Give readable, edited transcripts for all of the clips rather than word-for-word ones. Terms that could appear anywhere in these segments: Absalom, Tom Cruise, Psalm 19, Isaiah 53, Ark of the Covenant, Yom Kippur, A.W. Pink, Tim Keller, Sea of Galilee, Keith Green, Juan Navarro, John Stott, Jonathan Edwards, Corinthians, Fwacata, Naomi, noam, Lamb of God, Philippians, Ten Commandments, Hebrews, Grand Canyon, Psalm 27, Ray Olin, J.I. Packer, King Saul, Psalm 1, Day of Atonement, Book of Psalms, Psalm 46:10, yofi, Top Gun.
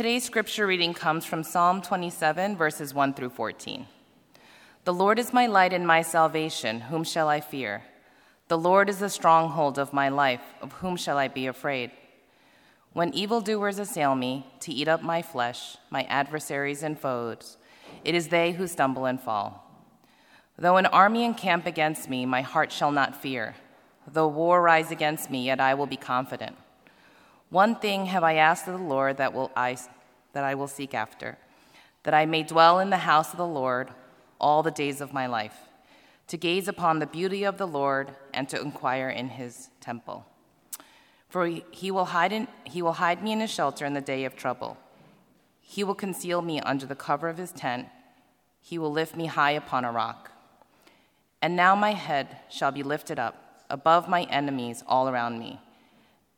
Today's scripture reading comes from Psalm 27, verses 1 through 14. The Lord is my light and my salvation. Whom shall I fear? The Lord is the stronghold of my life. Of whom shall I be afraid? When evildoers assail me to eat up my flesh, my adversaries and foes, it is they who stumble and fall. Though an army encamp against me, my heart shall not fear. Though war rise against me, yet I will be confident. One thing have I asked of the Lord that I will seek after, that I may dwell in the house of the Lord all the days of my life, to gaze upon the beauty of the Lord and to inquire in his temple. For he will hide me in his shelter in the day of trouble. He will conceal me under the cover of his tent. He will lift me high upon a rock. And now my head shall be lifted up above my enemies all around me.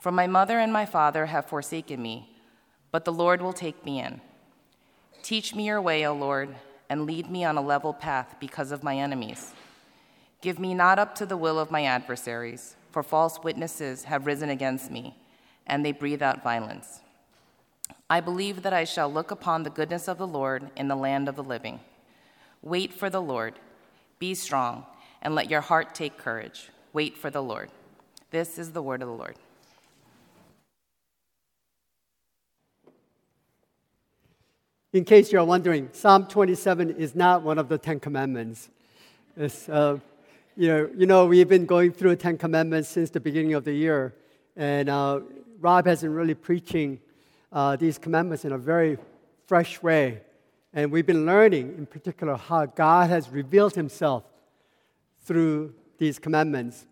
For my mother and my father have forsaken me, but the Lord will take me in. Teach me your way, O Lord, and lead me on a level path because of my enemies. Give me not up to the will of my adversaries, for false witnesses have risen against me, and they breathe out violence. I believe that I shall look upon the goodness of the Lord in the land of the living. Wait for the Lord. Be strong, and let your heart take courage. Wait for the Lord. This is the word of the Lord. In case you're wondering, Psalm 27 is not one of the Ten Commandments. It's, we've been going through Ten Commandments since the beginning of the year, and Rob has been really preaching these commandments in a very fresh way. And we've been learning, in particular, how God has revealed himself through these commandments.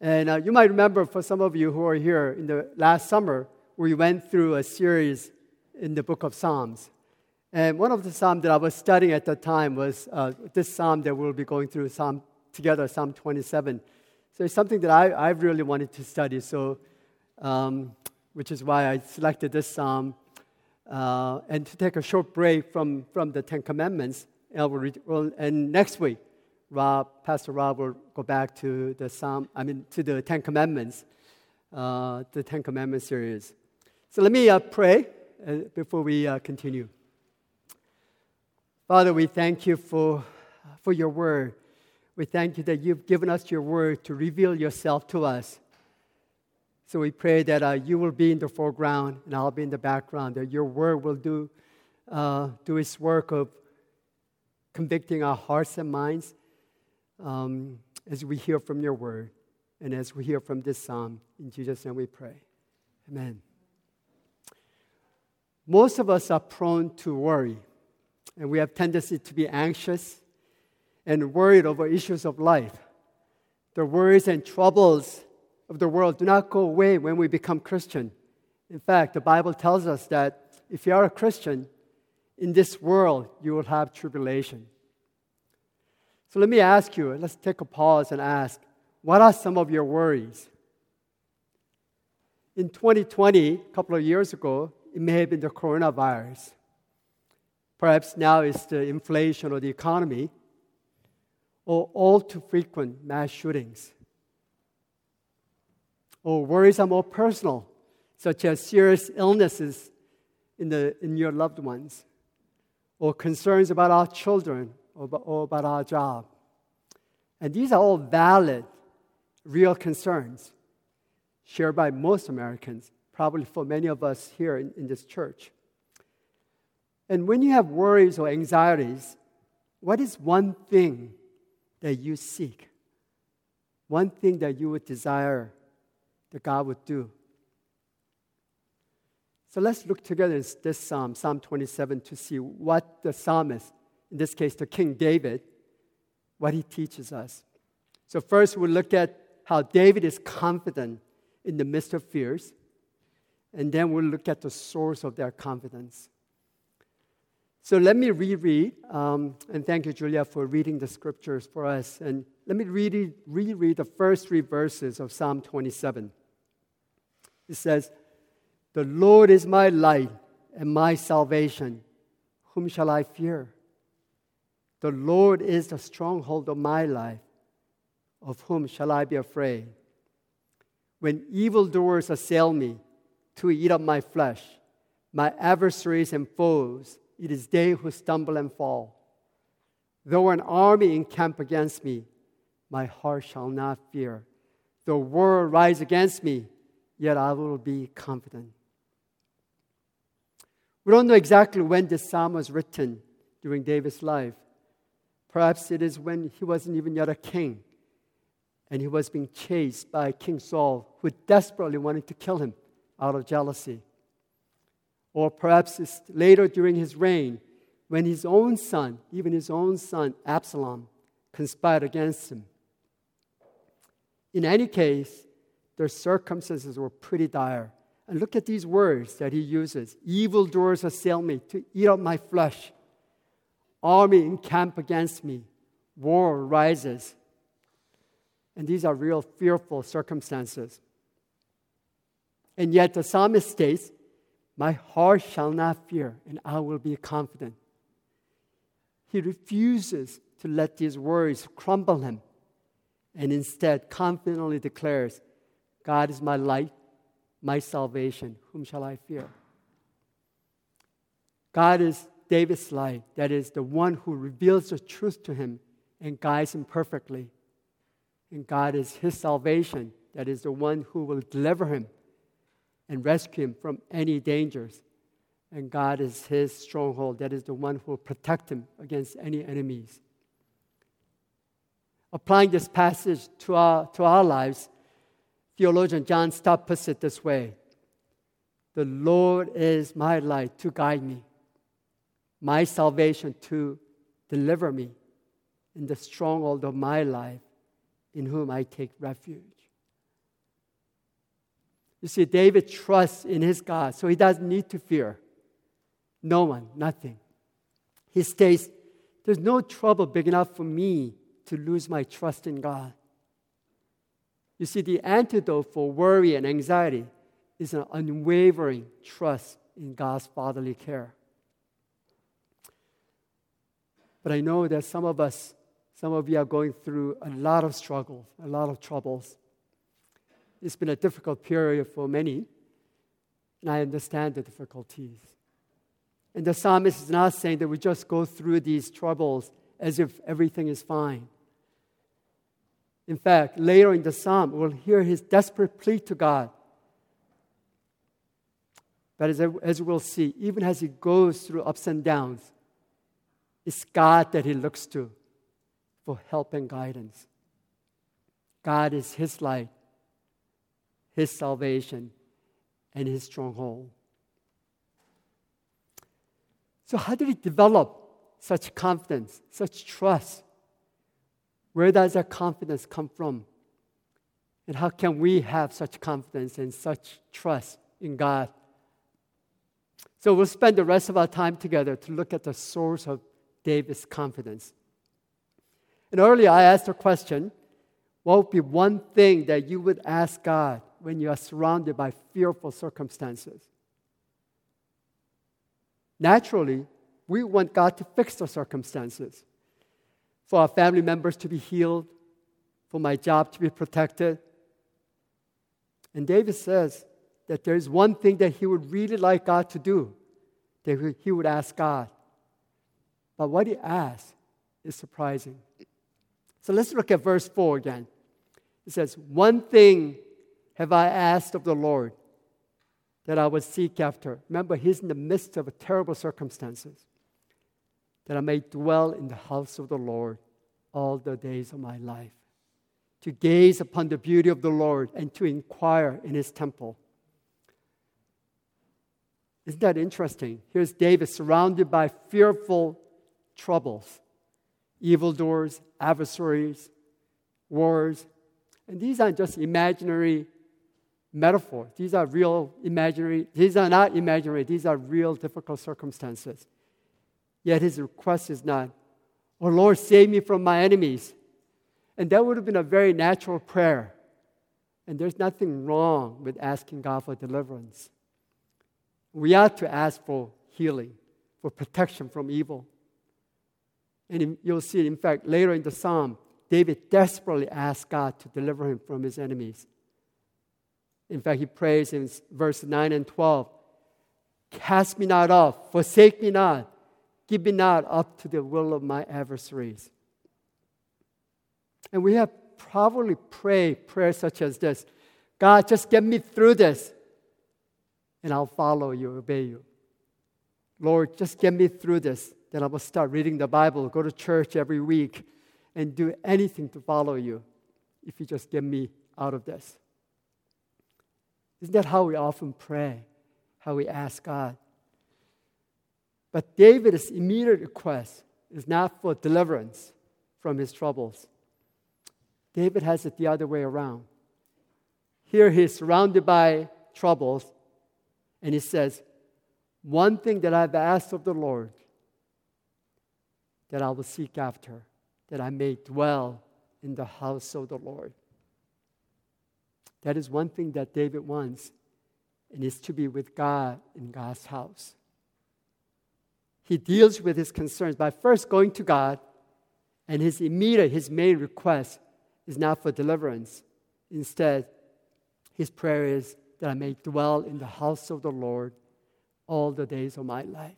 And you might remember, for some of you who are here, in the last summer, we went through a series in the Book of Psalms. And one of the psalms that I was studying at the time was this psalm that we'll be going through together, Psalm 27. So it's something that I really wanted to study, so which is why I selected this psalm. And to take a short break from the Ten Commandments, and next week, Pastor Rob will go back to the Ten Commandments, the Ten Commandments series. So let me pray before we continue. Father, we thank you for your word. We thank you that you've given us your word to reveal yourself to us. So we pray that you will be in the foreground and I'll be in the background, that your word will do its work of convicting our hearts and minds as we hear from your word and as we hear from this psalm. In Jesus' name we pray. Amen. Most of us are prone to worry, and we have tendency to be anxious and worried over issues of life. The worries and troubles of the world do not go away when we become Christian. In fact, the Bible tells us that if you are a Christian, in this world you will have tribulation. So let me ask you, let's take a pause and ask, what are some of your worries? In 2020, a couple of years ago, it may have been the coronavirus. Perhaps now it's the inflation or the economy, or all too frequent mass shootings. Or worries are more personal, such as serious illnesses in your loved ones, or concerns about our children or about our job. And these are all valid, real concerns shared by most Americans, probably for many of us here in this church. And when you have worries or anxieties, what is one thing that you seek? One thing that you would desire that God would do? So let's look together at this psalm, Psalm 27, to see what the psalmist, in this case the King David, what he teaches us. So first we'll look at how David is confident in the midst of fears. and then we'll look at the source of their confidence. So let me reread, and thank you, Julia, for reading the scriptures for us. And let me reread the first three verses of Psalm 27. It says, "The Lord is my light and my salvation. Whom shall I fear? The Lord is the stronghold of my life. Of whom shall I be afraid? When evildoers assail me to eat up my flesh, my adversaries and foes, it is they who stumble and fall. Though an army encamp against me, my heart shall not fear. Though war rise against me, yet I will be confident." We don't know exactly when this psalm was written during David's life. Perhaps it is when he wasn't even yet a king, and he was being chased by King Saul, who desperately wanted to kill him out of jealousy. Or perhaps it's later during his reign when his own son, Absalom, conspired against him. In any case, their circumstances were pretty dire. And look at these words that he uses. Evildoers assail me to eat up my flesh. Army encamp against me. War rises. And these are real fearful circumstances. And yet the psalmist states, "My heart shall not fear, and I will be confident." He refuses to let these words crumble him, and instead confidently declares, "God is my light, my salvation. Whom shall I fear?" God is David's light, that is, the one who reveals the truth to him and guides him perfectly. And God is his salvation, that is, the one who will deliver him and rescue him from any dangers. And God is his stronghold, that is the one who will protect him against any enemies. Applying this passage to our lives, theologian John Stott puts it this way: "The Lord is my light to guide me, my salvation to deliver me, in the stronghold of my life, in whom I take refuge." You see, David trusts in his God, so he doesn't need to fear. No one, nothing. He states, "There's no trouble big enough for me to lose my trust in God." You see, the antidote for worry and anxiety is an unwavering trust in God's fatherly care. But I know that some of you are going through a lot of struggles, a lot of troubles. It's been a difficult period for many, and I understand the difficulties. And the psalmist is not saying that we just go through these troubles as if everything is fine. In fact, later in the psalm, we'll hear his desperate plea to God. But as we'll see, even as he goes through ups and downs, it's God that he looks to for help and guidance. God is his light, his salvation, and his stronghold. So how do we develop such confidence, such trust? Where does that confidence come from? And how can we have such confidence and such trust in God? So we'll spend the rest of our time together to look at the source of David's confidence. And earlier I asked a question: what would be one thing that you would ask God when you are surrounded by fearful circumstances? Naturally, we want God to fix the circumstances, for our family members to be healed, for my job to be protected. And David says that there is one thing that he would really like God to do, that he would ask God. But what he asks is surprising. So let's look at verse 4 again. It says, "One thing have I asked of the Lord that I would seek after." Remember, he's in the midst of terrible circumstances. "That I may dwell in the house of the Lord all the days of my life, to gaze upon the beauty of the Lord and to inquire in his temple." Isn't that interesting? Here's David surrounded by fearful troubles, evildoers, adversaries, wars. And these aren't just imaginary metaphor. These are real imaginary. These are not imaginary. These are real difficult circumstances. Yet his request is not, "Oh Lord, save me from my enemies." And that would have been a very natural prayer. And there's nothing wrong with asking God for deliverance. We ought to ask for healing, for protection from evil. And you'll see, in fact, later in the psalm, David desperately asks God to deliver him from his enemies. In fact, he prays in verse 9 and 12, "Cast me not off, forsake me not, give me not up to the will of my adversaries." And we have probably prayed prayers such as this, "God, just get me through this, and I'll follow you, obey you. Lord, just get me through this, then I will start reading the Bible, go to church every week, and do anything to follow you if you just get me out of this." Isn't that how we often pray, how we ask God? But David's immediate request is not for deliverance from his troubles. David has it the other way around. Here he is surrounded by troubles, and he says, "One thing that I've asked of the Lord, that I will seek after, that I may dwell in the house of the Lord." That is one thing that David wants, and is to be with God in God's house. He deals with his concerns by first going to God, and his main request is not for deliverance. Instead, his prayer is that I may dwell in the house of the Lord all the days of my life.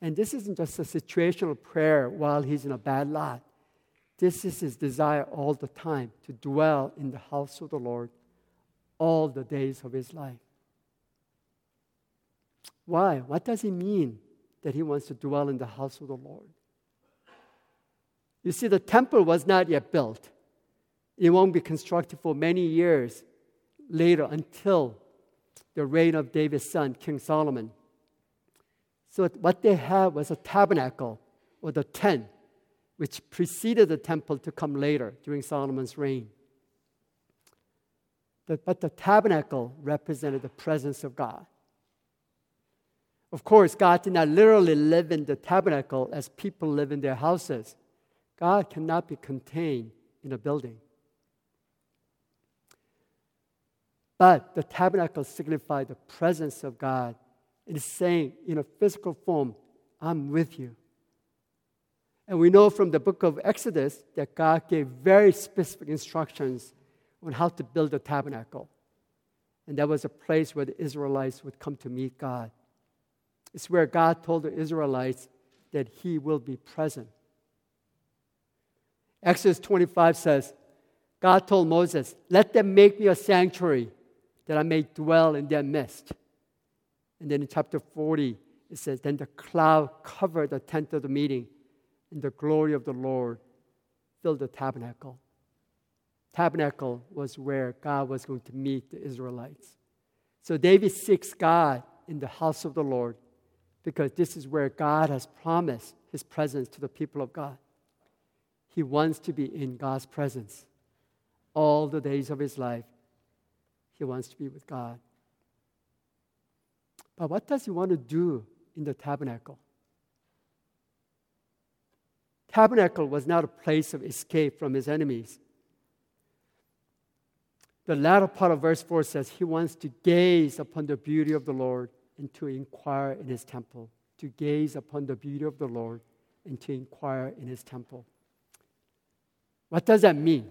And this isn't just a situational prayer while he's in a bad lot. This is his desire all the time, to dwell in the house of the Lord all the days of his life. Why? What does it mean that he wants to dwell in the house of the Lord? You see, the temple was not yet built. It won't be constructed for many years later until the reign of David's son, King Solomon. So what they had was a tabernacle, or the tent, which preceded the temple to come later during Solomon's reign. But the tabernacle represented the presence of God. Of course, God did not literally live in the tabernacle as people live in their houses. God cannot be contained in a building. But the tabernacle signified the presence of God. It is saying, in a physical form, "I'm with you." And we know from the book of Exodus that God gave very specific instructions on how to build a tabernacle. And that was a place where the Israelites would come to meet God. It's where God told the Israelites that he will be present. Exodus 25 says, God told Moses, "Let them make me a sanctuary that I may dwell in their midst." And then in chapter 40, it says, "Then the cloud covered the tent of the meeting, and the glory of the Lord filled the tabernacle." Tabernacle was where God was going to meet the Israelites. So David seeks God in the house of the Lord because this is where God has promised his presence to the people of God. He wants to be in God's presence all the days of his life. He wants to be with God. But what does he want to do in the tabernacle? Tabernacle was not a place of escape from his enemies. The latter part of verse 4 says he wants to gaze upon the beauty of the Lord and to inquire in his temple. To gaze upon the beauty of the Lord and to inquire in his temple. What does that mean?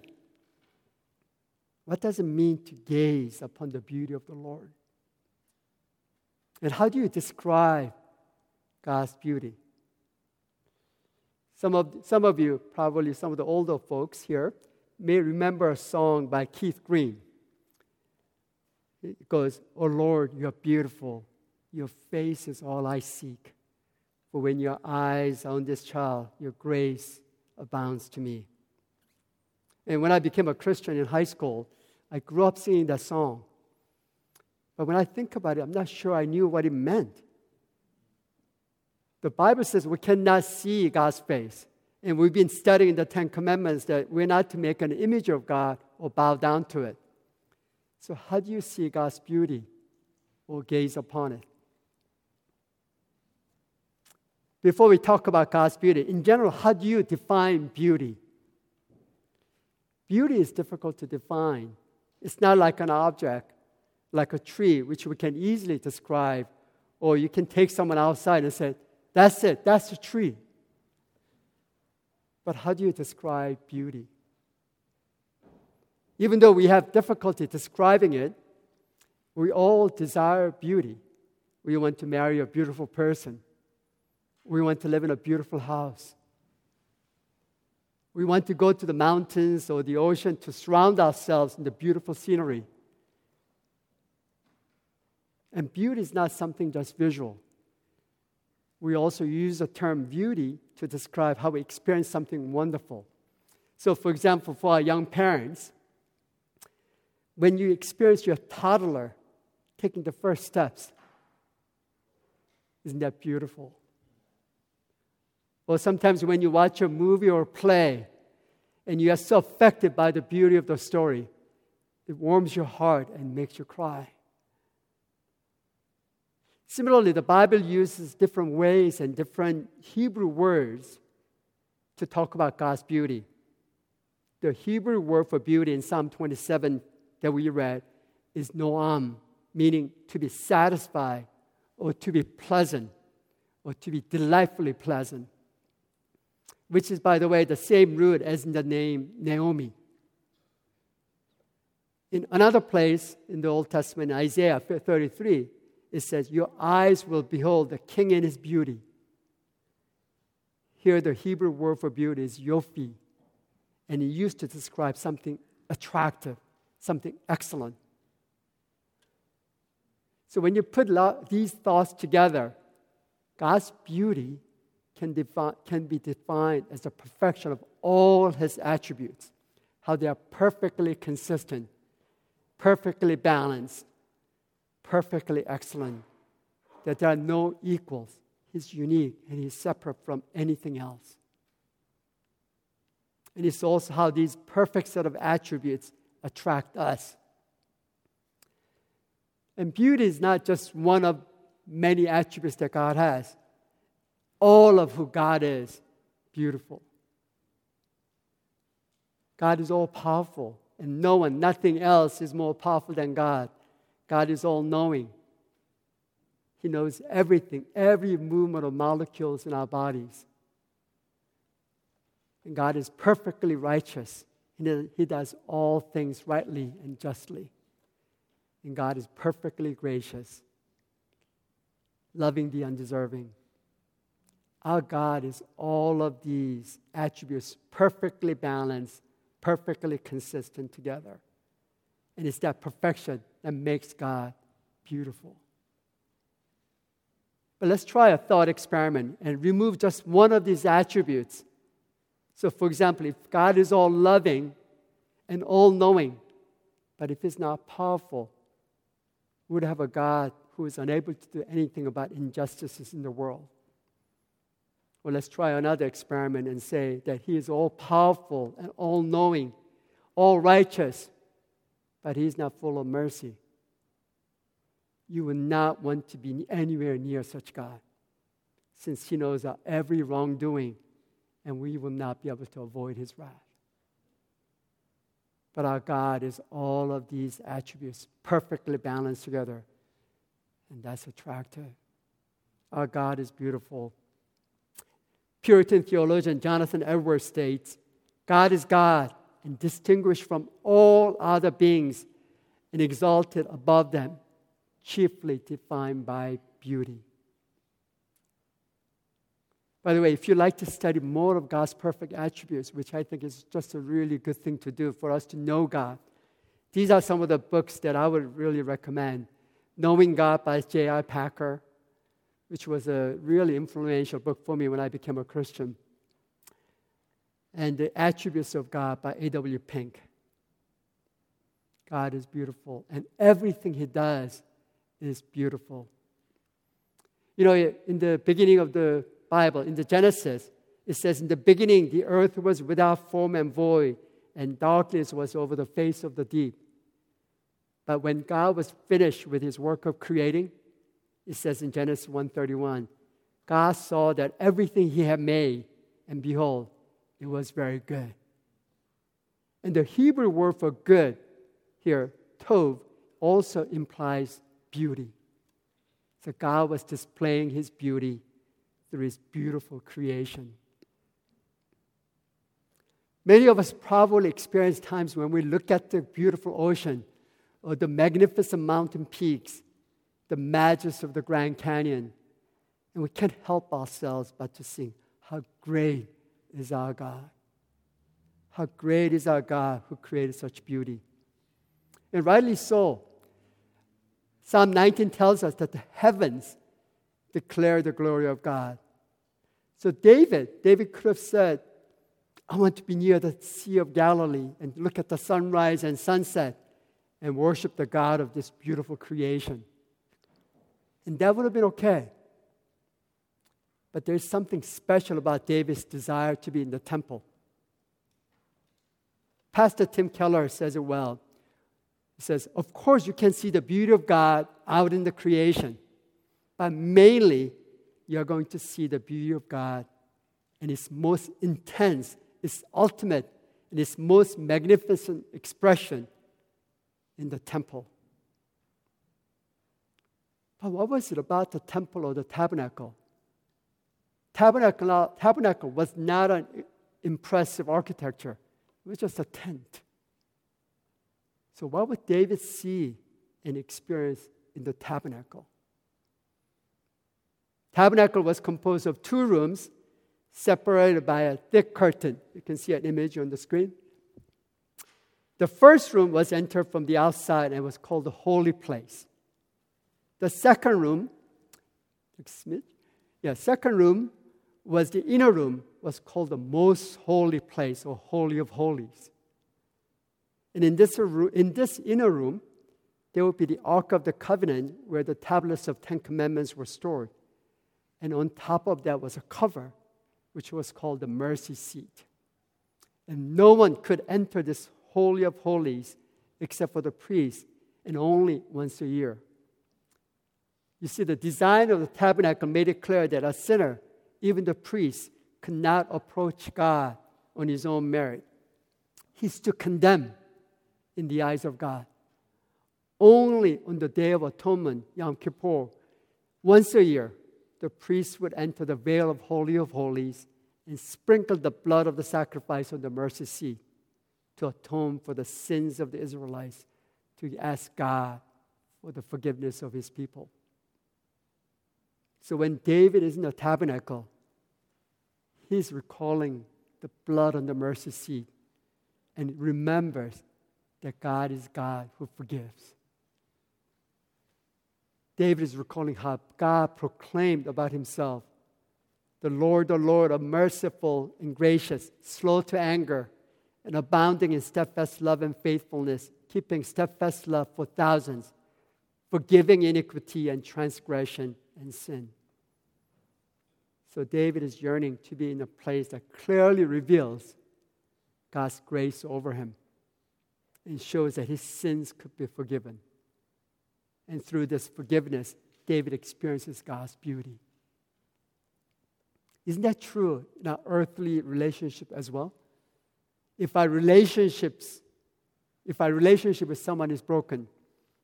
What does it mean to gaze upon the beauty of the Lord? And how do you describe God's beauty? Some of you, probably some of the older folks here, may remember a song by Keith Green. It goes, "Oh Lord, you are beautiful. Your face is all I seek. For when your eyes are on this child, your grace abounds to me." And when I became a Christian in high school, I grew up singing that song. But when I think about it, I'm not sure I knew what it meant. The Bible says we cannot see God's face. And we've been studying the Ten Commandments that we're not to make an image of God or bow down to it. So how do you see God's beauty or gaze upon it? Before we talk about God's beauty, in general, how do you define beauty? Beauty is difficult to define. It's not like an object, like a tree, which we can easily describe, or you can take someone outside and say, that's it, that's the tree. But how do you describe beauty? Even though we have difficulty describing it, we all desire beauty. We want to marry a beautiful person. We want to live in a beautiful house. We want to go to the mountains or the ocean to surround ourselves in the beautiful scenery. And beauty is not something just visual. We also use the term beauty to describe how we experience something wonderful. So, for example, for our young parents, when you experience your toddler taking the first steps, isn't that beautiful? Or sometimes when you watch a movie or a play and you are so affected by the beauty of the story, it warms your heart and makes you cry. Similarly, the Bible uses different ways and different Hebrew words to talk about God's beauty. The Hebrew word for beauty in Psalm 27 that we read is noam, meaning to be satisfied or to be pleasant or to be delightfully pleasant, which is, by the way, the same root as in the name Naomi. In another place in the Old Testament, Isaiah 53, it says, your eyes will behold the king in his beauty. Here the Hebrew word for beauty is yofi, and it used to describe something attractive, something excellent. So when you put these thoughts together, God's beauty can be defined as the perfection of all his attributes, how they are perfectly consistent, perfectly balanced, perfectly excellent, that there are no equals. He's unique and he's separate from anything else. And it's also how these perfect set of attributes attract us. And beauty is not just one of many attributes that God has. All of who God is, beautiful. God is all-powerful, and no one, nothing else is more powerful than God. God is all-knowing. He knows everything, every movement of molecules in our bodies. And God is perfectly righteous. He does all things rightly and justly. And God is perfectly gracious, loving the undeserving. Our God is all of these attributes perfectly balanced, perfectly consistent together. And it's that perfection that makes God beautiful. But let's try a thought experiment and remove just one of these attributes. So, for example, if God is all-loving and all-knowing, but if he's not powerful, we would have a God who is unable to do anything about injustices in the world. Well, let's try another experiment and say that he is all-powerful and all-knowing, all-righteous, but he is not full of mercy. You would not want to be anywhere near such God, since he knows our every wrongdoing, and we will not be able to avoid his wrath. But our God is all of these attributes perfectly balanced together, and that's attractive. Our God is beautiful. Puritan theologian Jonathan Edwards states, God is God and distinguished from all other beings and exalted above them, chiefly defined by beauty. By the way, if you like to study more of God's perfect attributes, which I think is just a really good thing to do for us to know God, these are some of the books that I would really recommend. Knowing God by J.I. Packer, which was a really influential book for me when I became a Christian, and The Attributes of God by A.W. Pink. God is beautiful, and everything he does is beautiful. You know, in the beginning of the Bible, in the Genesis, it says, in the beginning, the earth was without form and void, and darkness was over the face of the deep. But when God was finished with his work of creating, it says in Genesis 1:31, God saw that everything he had made, and behold, it was very good. And the Hebrew word for good here, tov, also implies beauty. So God was displaying his beauty through his beautiful creation. Many of us probably experience times when we look at the beautiful ocean or the magnificent mountain peaks, the majesty of the Grand Canyon, and we can't help ourselves but to sing, how great is our God. How great is our God who created such beauty. And rightly so. Psalm 19 tells us that the heavens declare the glory of God. So David could have said, I want to be near the Sea of Galilee and look at the sunrise and sunset and worship the God of this beautiful creation. And that would have been okay. But there's something special about David's desire to be in the temple. Pastor Tim Keller says it well. He says, of course you can see the beauty of God out in the creation, but mainly you're going to see the beauty of God in its most intense, its ultimate, and its most magnificent expression in the temple. But what was it about the temple or the tabernacle? Tabernacle was not an impressive architecture. It was just a tent. So what would David see and experience in the tabernacle? Tabernacle was composed of two rooms separated by a thick curtain. You can see an image on the screen. The first room was entered from the outside and was called the holy place. The second room, was the inner room, was called the most holy place or holy of holies. And in this inner room, there would be the Ark of the Covenant where the tablets of Ten Commandments were stored. And on top of that was a cover, which was called the Mercy Seat. And no one could enter this Holy of Holies except for the priest, and only once a year. You see, the design of the tabernacle made it clear that a sinner, even the priest, could not approach God on his own merit. He's to condemn in the eyes of God. Only on the Day of Atonement, Yom Kippur, once a year, the priest would enter the veil of Holy of Holies and sprinkle the blood of the sacrifice on the mercy seat to atone for the sins of the Israelites, to ask God for the forgiveness of his people. So when David is in the tabernacle, he's recalling the blood on the mercy seat and remembers that God is God who forgives. David is recalling how God proclaimed about himself, the Lord, a merciful and gracious, slow to anger, and abounding in steadfast love and faithfulness, keeping steadfast love for thousands, forgiving iniquity and transgression and sin. So David is yearning to be in a place that clearly reveals God's grace over him and shows that his sins could be forgiven. And through this forgiveness, David experiences God's beauty. Isn't that true in our earthly relationship as well? If our relationship with someone is broken,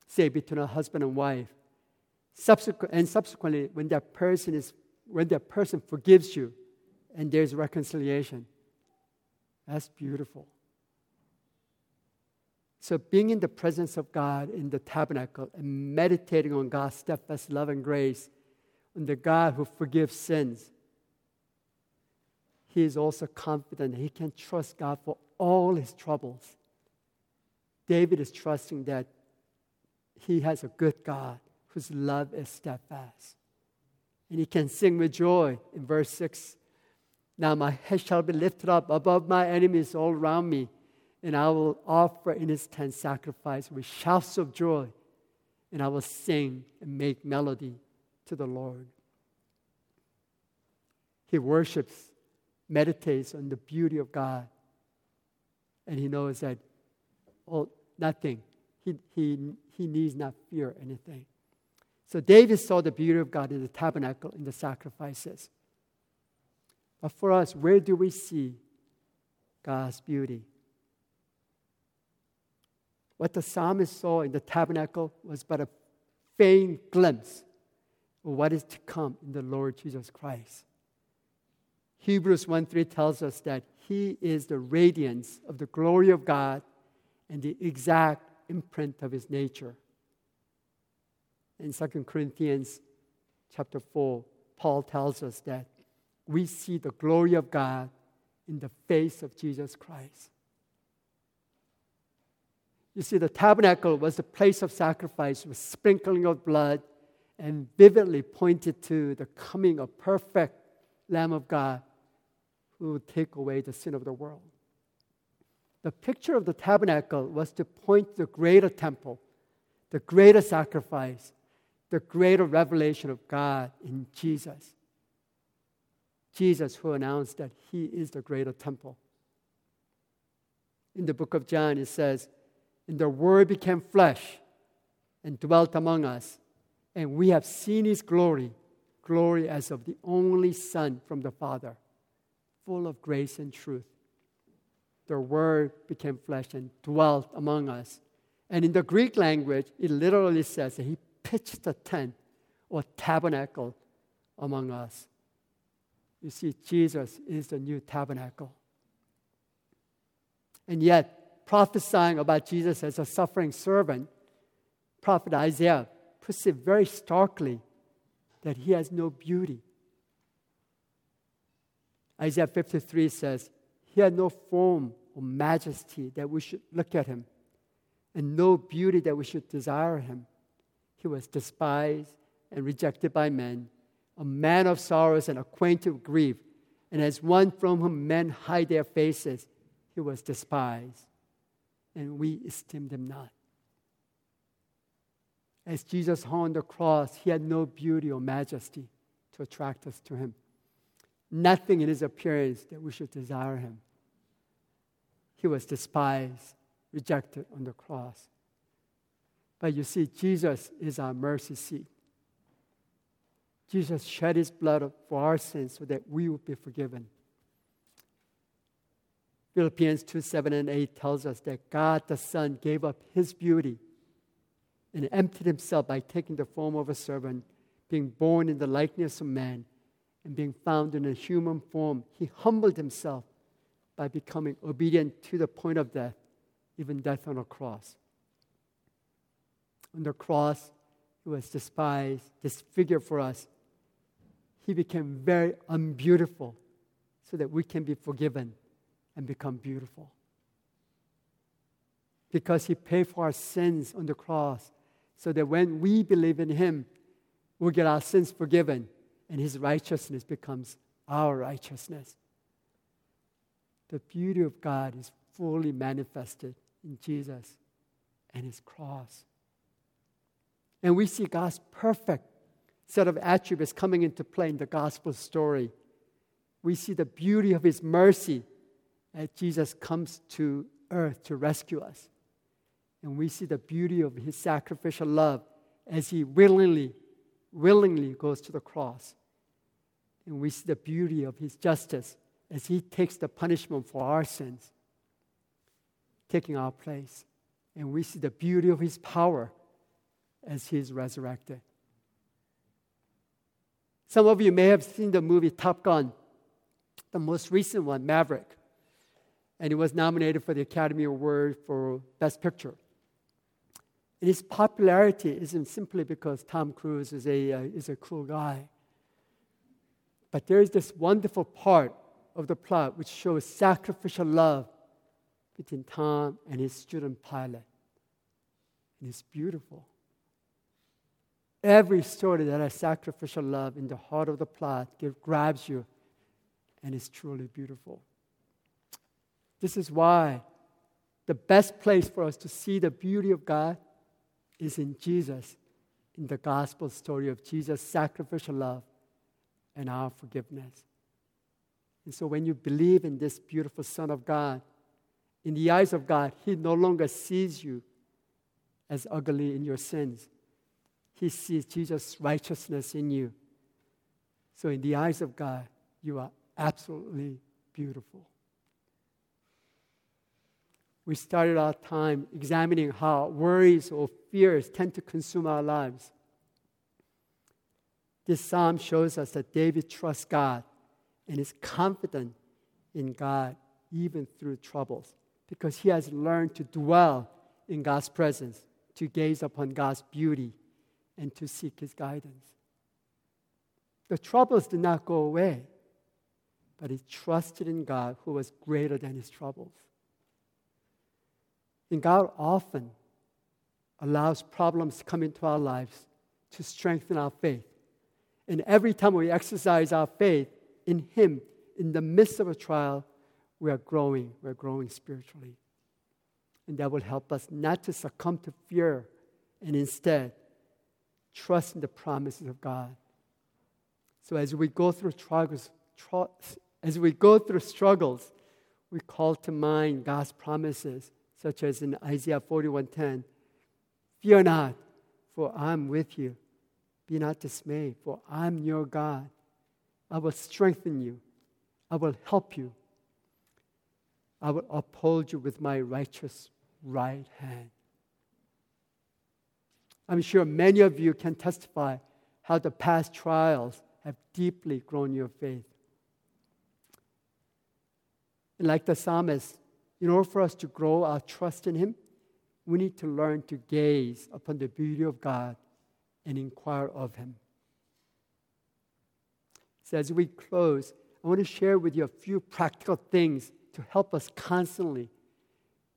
say between a husband and wife, subsequently when that person forgives you and there's reconciliation, that's beautiful. So being in the presence of God in the tabernacle and meditating on God's steadfast love and grace, on the God who forgives sins, he is also confident he can trust God for all his troubles. David is trusting that he has a good God whose love is steadfast. And he can sing with joy in verse 6, now my head shall be lifted up above my enemies all around me, and I will offer in his tent sacrifice with shouts of joy, and I will sing and make melody to the Lord. He worships, meditates on the beauty of God, and he knows that nothing He needs not fear anything. So David saw the beauty of God in the tabernacle, in the sacrifices. But for us, where do we see God's beauty? What the psalmist saw in the tabernacle was but a faint glimpse of what is to come in the Lord Jesus Christ. Hebrews 1:3 tells us that He is the radiance of the glory of God and the exact imprint of His nature. In 2 Corinthians chapter 4, Paul tells us that we see the glory of God in the face of Jesus Christ. You see, the tabernacle was the place of sacrifice with sprinkling of blood and vividly pointed to the coming of perfect Lamb of God who would take away the sin of the world. The picture of the tabernacle was to point to the greater temple, the greater sacrifice, the greater revelation of God in Jesus. Jesus who announced that He is the greater temple. In the book of John, it says, "And the Word became flesh and dwelt among us, and we have seen His glory, glory as of the only Son from the Father, full of grace and truth." The Word became flesh and dwelt among us. And in the Greek language, it literally says that He pitched a tent or tabernacle among us. You see, Jesus is the new tabernacle. And yet, prophesying about Jesus as a suffering servant, prophet Isaiah puts it very starkly that He has no beauty. Isaiah 53 says, "He had no form or majesty that we should look at Him, and no beauty that we should desire Him. He was despised and rejected by men, a man of sorrows and acquainted with grief, and as one from whom men hide their faces, He was despised, and we esteemed Him not." As Jesus hung on the cross, He had no beauty or majesty to attract us to Him. Nothing in His appearance that we should desire Him. He was despised, rejected on the cross. But you see, Jesus is our mercy seat. Jesus shed His blood for our sins so that we would be forgiven. Philippians 2:7-8 tells us that God the Son gave up His beauty and emptied Himself by taking the form of a servant, being born in the likeness of man, and being found in a human form. He humbled Himself by becoming obedient to the point of death, even death on a cross. On the cross, He was despised, disfigured for us. He became very unbeautiful so that we can be forgiven and become beautiful. Because He paid for our sins on the cross so that when we believe in Him, we'll get our sins forgiven and His righteousness becomes our righteousness. The beauty of God is fully manifested in Jesus and His cross. And we see God's perfect set of attributes coming into play in the gospel story. We see the beauty of His mercy as Jesus comes to earth to rescue us. And we see the beauty of His sacrificial love as He willingly goes to the cross. And we see the beauty of His justice as He takes the punishment for our sins, taking our place. And we see the beauty of His power as He is resurrected. Some of you may have seen the movie Top Gun, the most recent one, Maverick. And it was nominated for the Academy Award for Best Picture. And its popularity isn't simply because Tom Cruise is a cool guy. But there is this wonderful part of the plot which shows sacrificial love between Tom and his student pilot. And it's beautiful. Every story that has sacrificial love in the heart of the plot grabs you, and it's truly beautiful. This is why the best place for us to see the beauty of God is in Jesus, in the gospel story of Jesus' sacrificial love and our forgiveness. And so when you believe in this beautiful Son of God, in the eyes of God, He no longer sees you as ugly in your sins. He sees Jesus' righteousness in you. So in the eyes of God, you are absolutely beautiful. We started our time examining how worries or fears tend to consume our lives. This psalm shows us that David trusts God and is confident in God even through troubles, because he has learned to dwell in God's presence, to gaze upon God's beauty, and to seek his guidance. The troubles did not go away, but he trusted in God who was greater than his troubles. And God often allows problems to come into our lives to strengthen our faith. And every time we exercise our faith in him, in the midst of a trial, we're growing spiritually. And that will help us not to succumb to fear and instead trust in the promises of God. So as we go through struggles, we call to mind God's promises, such as in Isaiah 41:10, "Fear not, for I am with you. Be not dismayed, for I am your God. I will strengthen you. I will help you. I will uphold you with my righteous right hand." I'm sure many of you can testify how the past trials have deeply grown your faith. And like the psalmist, in order for us to grow our trust in him, we need to learn to gaze upon the beauty of God and inquire of him. So as we close, I want to share with you a few practical things to help us constantly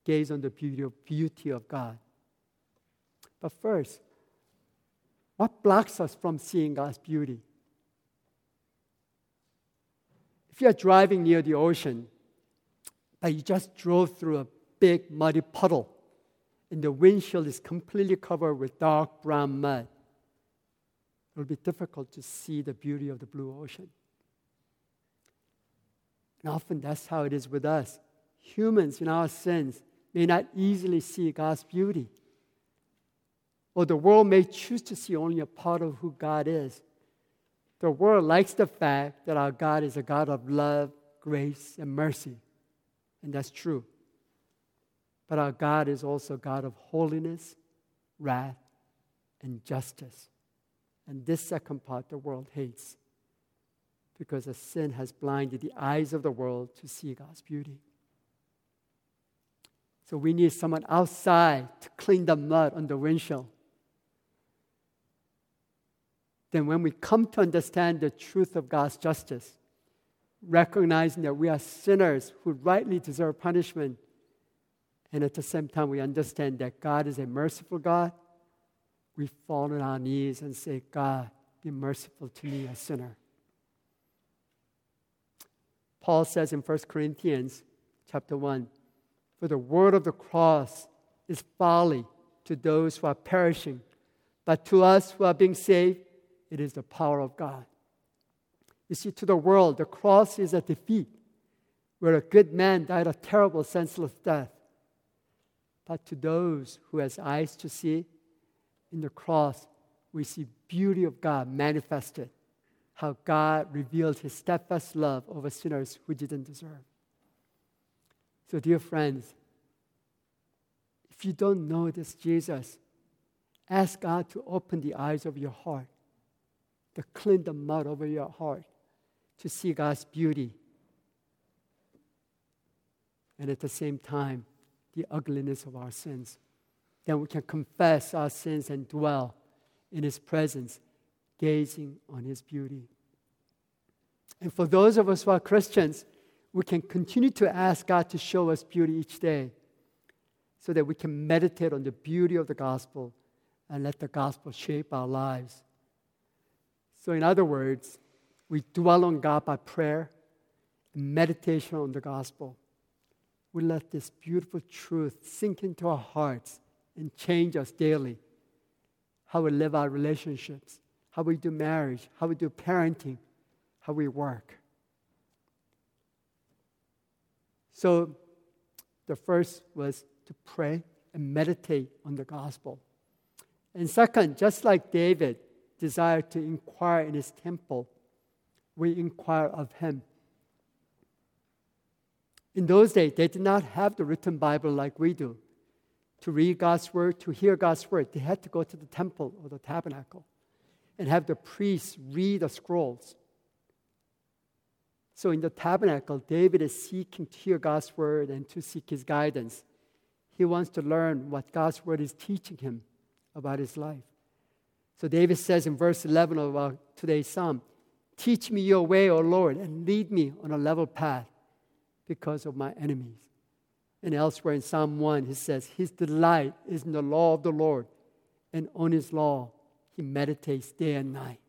gaze on the beauty of God. But first, what blocks us from seeing God's beauty? If you're driving near the ocean, but you just drove through a big muddy puddle, and the windshield is completely covered with dark brown mud, it will be difficult to see the beauty of the blue ocean. And often that's how it is with us. Humans in our sins may not easily see God's beauty. Or the world may choose to see only a part of who God is. The world likes the fact that our God is a God of love, grace, and mercy. And that's true. But our God is also a God of holiness, wrath, and justice. And this second part the world hates, because the sin has blinded the eyes of the world to see God's beauty. So we need someone outside to clean the mud on the windshield. Then when we come to understand the truth of God's justice, recognizing that we are sinners who rightly deserve punishment, and at the same time we understand that God is a merciful God, we fall on our knees and say, "God, be merciful to me, a sinner." Paul says in 1 Corinthians chapter 1, "For the word of the cross is folly to those who are perishing, but to us who are being saved, it is the power of God." You see, to the world, the cross is a defeat, where a good man died a terrible, senseless death. But to those who has eyes to see, in the cross, we see beauty of God manifested, how God revealed his steadfast love over sinners who didn't deserve. So dear friends, if you don't know this Jesus, ask God to open the eyes of your heart, to clean the mud over your heart, to see God's beauty. And at the same time, the ugliness of our sins. Then we can confess our sins and dwell in his presence, gazing on his beauty. And for those of us who are Christians, we can continue to ask God to show us beauty each day so that we can meditate on the beauty of the gospel and let the gospel shape our lives. So in other words, we dwell on God by prayer and meditation on the gospel. We let this beautiful truth sink into our hearts and change us daily. How we live our relationships, how we do marriage, how we do parenting, how we work. So the first was to pray and meditate on the gospel. And second, just like David desired to inquire in his temple, we inquire of him. In those days, they did not have the written Bible like we do. To read God's word, to hear God's word, they had to go to the temple or the tabernacle and have the priests read the scrolls. So in the tabernacle, David is seeking to hear God's word and to seek his guidance. He wants to learn what God's word is teaching him about his life. So David says in verse 11 of our today's psalm, "Teach me your way, O Lord, and lead me on a level path because of my enemies." And elsewhere in Psalm 1, he says, "His delight is in the law of the Lord, and on his law he meditates day and night."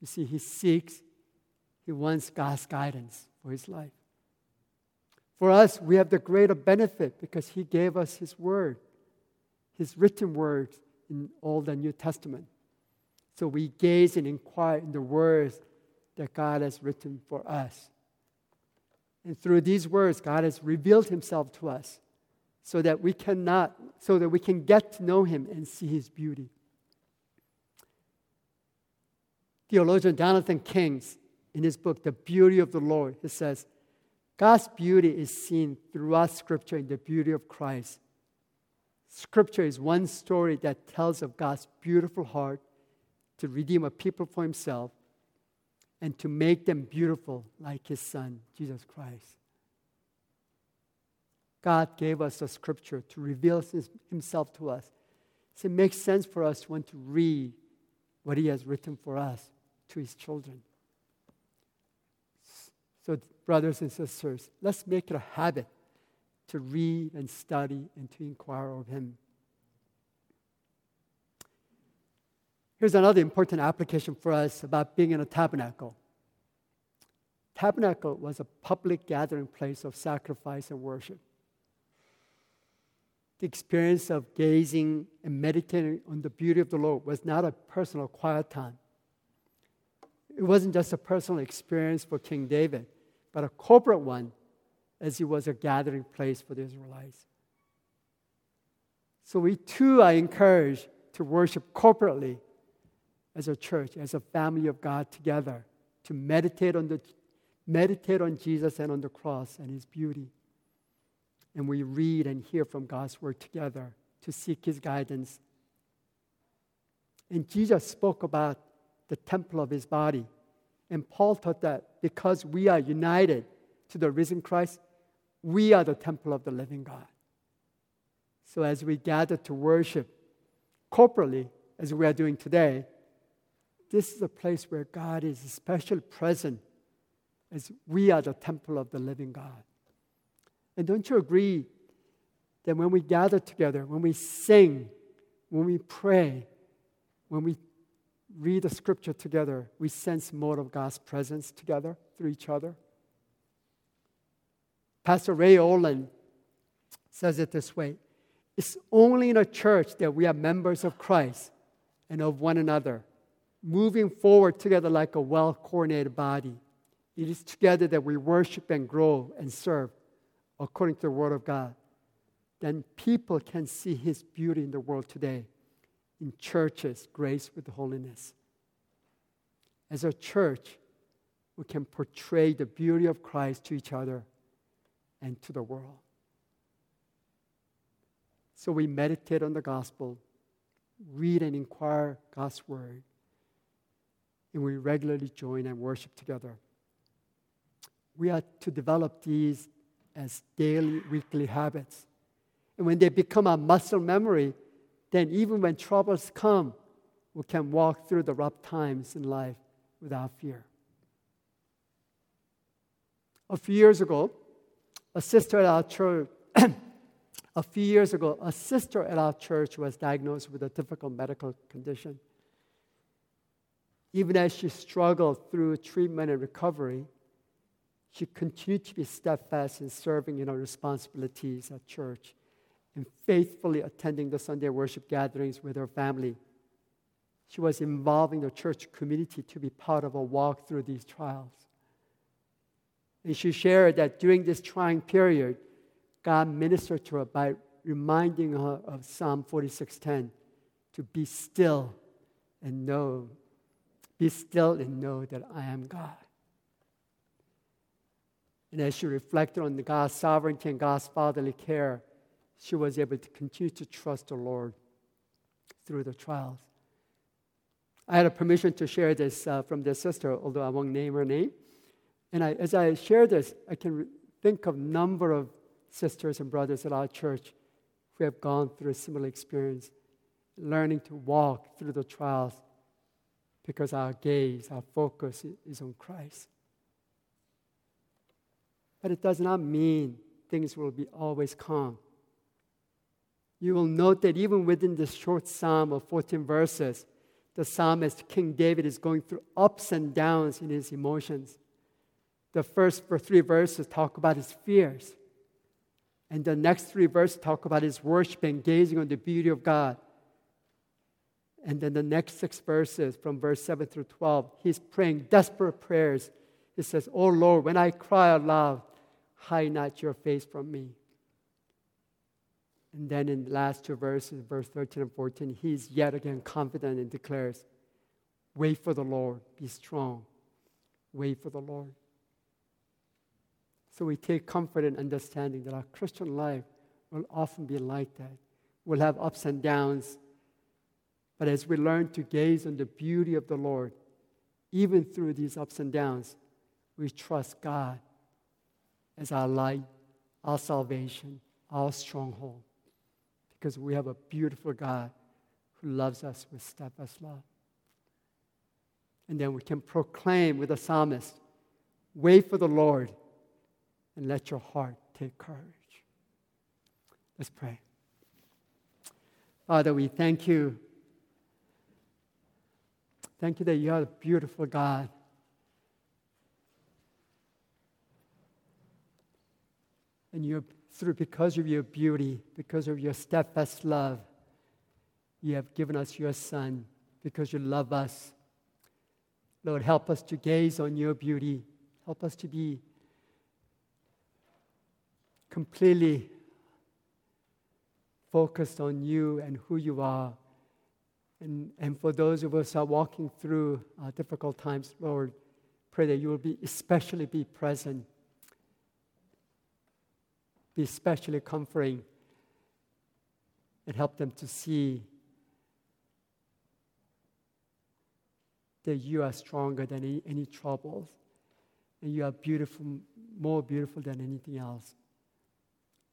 You see, he wants God's guidance for his life. For us, we have the greater benefit because he gave us his word, his written word in Old and New Testament. So we gaze and inquire in the words that God has written for us. And through these words, God has revealed himself to us so that we can get to know him and see his beauty. Theologian Jonathan King, in his book, The Beauty of the Lord, he says, God's beauty is seen throughout Scripture in the beauty of Christ. Scripture is one story that tells of God's beautiful heart to redeem a people for himself and to make them beautiful like his Son, Jesus Christ. God gave us the Scripture to reveal himself to us. So it makes sense for us to want to read what he has written for us to his children. So, brothers and sisters, let's make it a habit to read and study and to inquire of him. Here's another important application for us about being in a tabernacle. Tabernacle was a public gathering place of sacrifice and worship. The experience of gazing and meditating on the beauty of the Lord was not a personal quiet time. It wasn't just a personal experience for King David, but a corporate one, as it was a gathering place for the Israelites. So we too are encouraged to worship corporately as a church, as a family of God together, to meditate on Jesus and on the cross and his beauty. And we read and hear from God's word together to seek his guidance. And Jesus spoke about the temple of his body. And Paul taught that because we are united to the risen Christ, we are the temple of the living God. So as we gather to worship corporately, as we are doing today, this is a place where God is especially present, as we are the temple of the living God. And don't you agree that when we gather together, when we sing, when we pray, when we read the Scripture together, we sense more of God's presence together through each other? Pastor Ray Olin says it this way: "It's only in a church that we are members of Christ and of one another, moving forward together like a well-coordinated body. It is together that we worship and grow and serve according to the Word of God. Then people can see his beauty in the world today. In churches, grace with holiness." As a church, we can portray the beauty of Christ to each other and to the world. So we meditate on the gospel, read and inquire God's word, and we regularly join and worship together. We are to develop these as daily, weekly habits. And when they become our muscle memory, then even when troubles come, we can walk through the rough times in life without fear. A few years ago, a sister at our church was diagnosed with a difficult medical condition. Even as she struggled through treatment and recovery, she continued to be steadfast in serving in her responsibilities at church and faithfully attending the Sunday worship gatherings with her family. She was involving the church community to be part of a walk through these trials. And she shared that during this trying period, God ministered to her by reminding her of Psalm 46:10, to be still and know. Be still and know that I am God. And as she reflected on God's sovereignty and God's fatherly care, she was able to continue to trust the Lord through the trials. I had a permission to share this from this sister, although I won't name her name. And as I share this, I can think of a number of sisters and brothers at our church who have gone through a similar experience, learning to walk through the trials because our gaze, our focus is on Christ. But it does not mean things will be always calm. You will note that even within this short psalm of 14 verses, the psalmist King David is going through ups and downs in his emotions. The first three verses talk about his fears. And the next three verses talk about his worship and gazing on the beauty of God. And then the next six verses, from verse 7 through 12, he's praying desperate prayers. He says, "O Lord, when I cry aloud, hide not your face from me." And then in the last two verses, verse 13 and 14, he's yet again confident and declares, "Wait for the Lord, be strong. Wait for the Lord." So we take comfort in understanding that our Christian life will often be like that. We'll have ups and downs. But as we learn to gaze on the beauty of the Lord, even through these ups and downs, we trust God as our light, our salvation, our stronghold. Because we have a beautiful God who loves us with steadfast love. And then we can proclaim with the psalmist, "Wait for the Lord and let your heart take courage." Let's pray. Father, we thank you. Thank you that you are a beautiful God. And because of your beauty, because of your steadfast love, you have given us your Son because you love us. Lord, help us to gaze on your beauty. Help us to be completely focused on you and who you are. And for those of us who are walking through difficult times, Lord, pray that you will especially be present, be especially comforting, and help them to see that you are stronger than any troubles, and you are beautiful, more beautiful than anything else.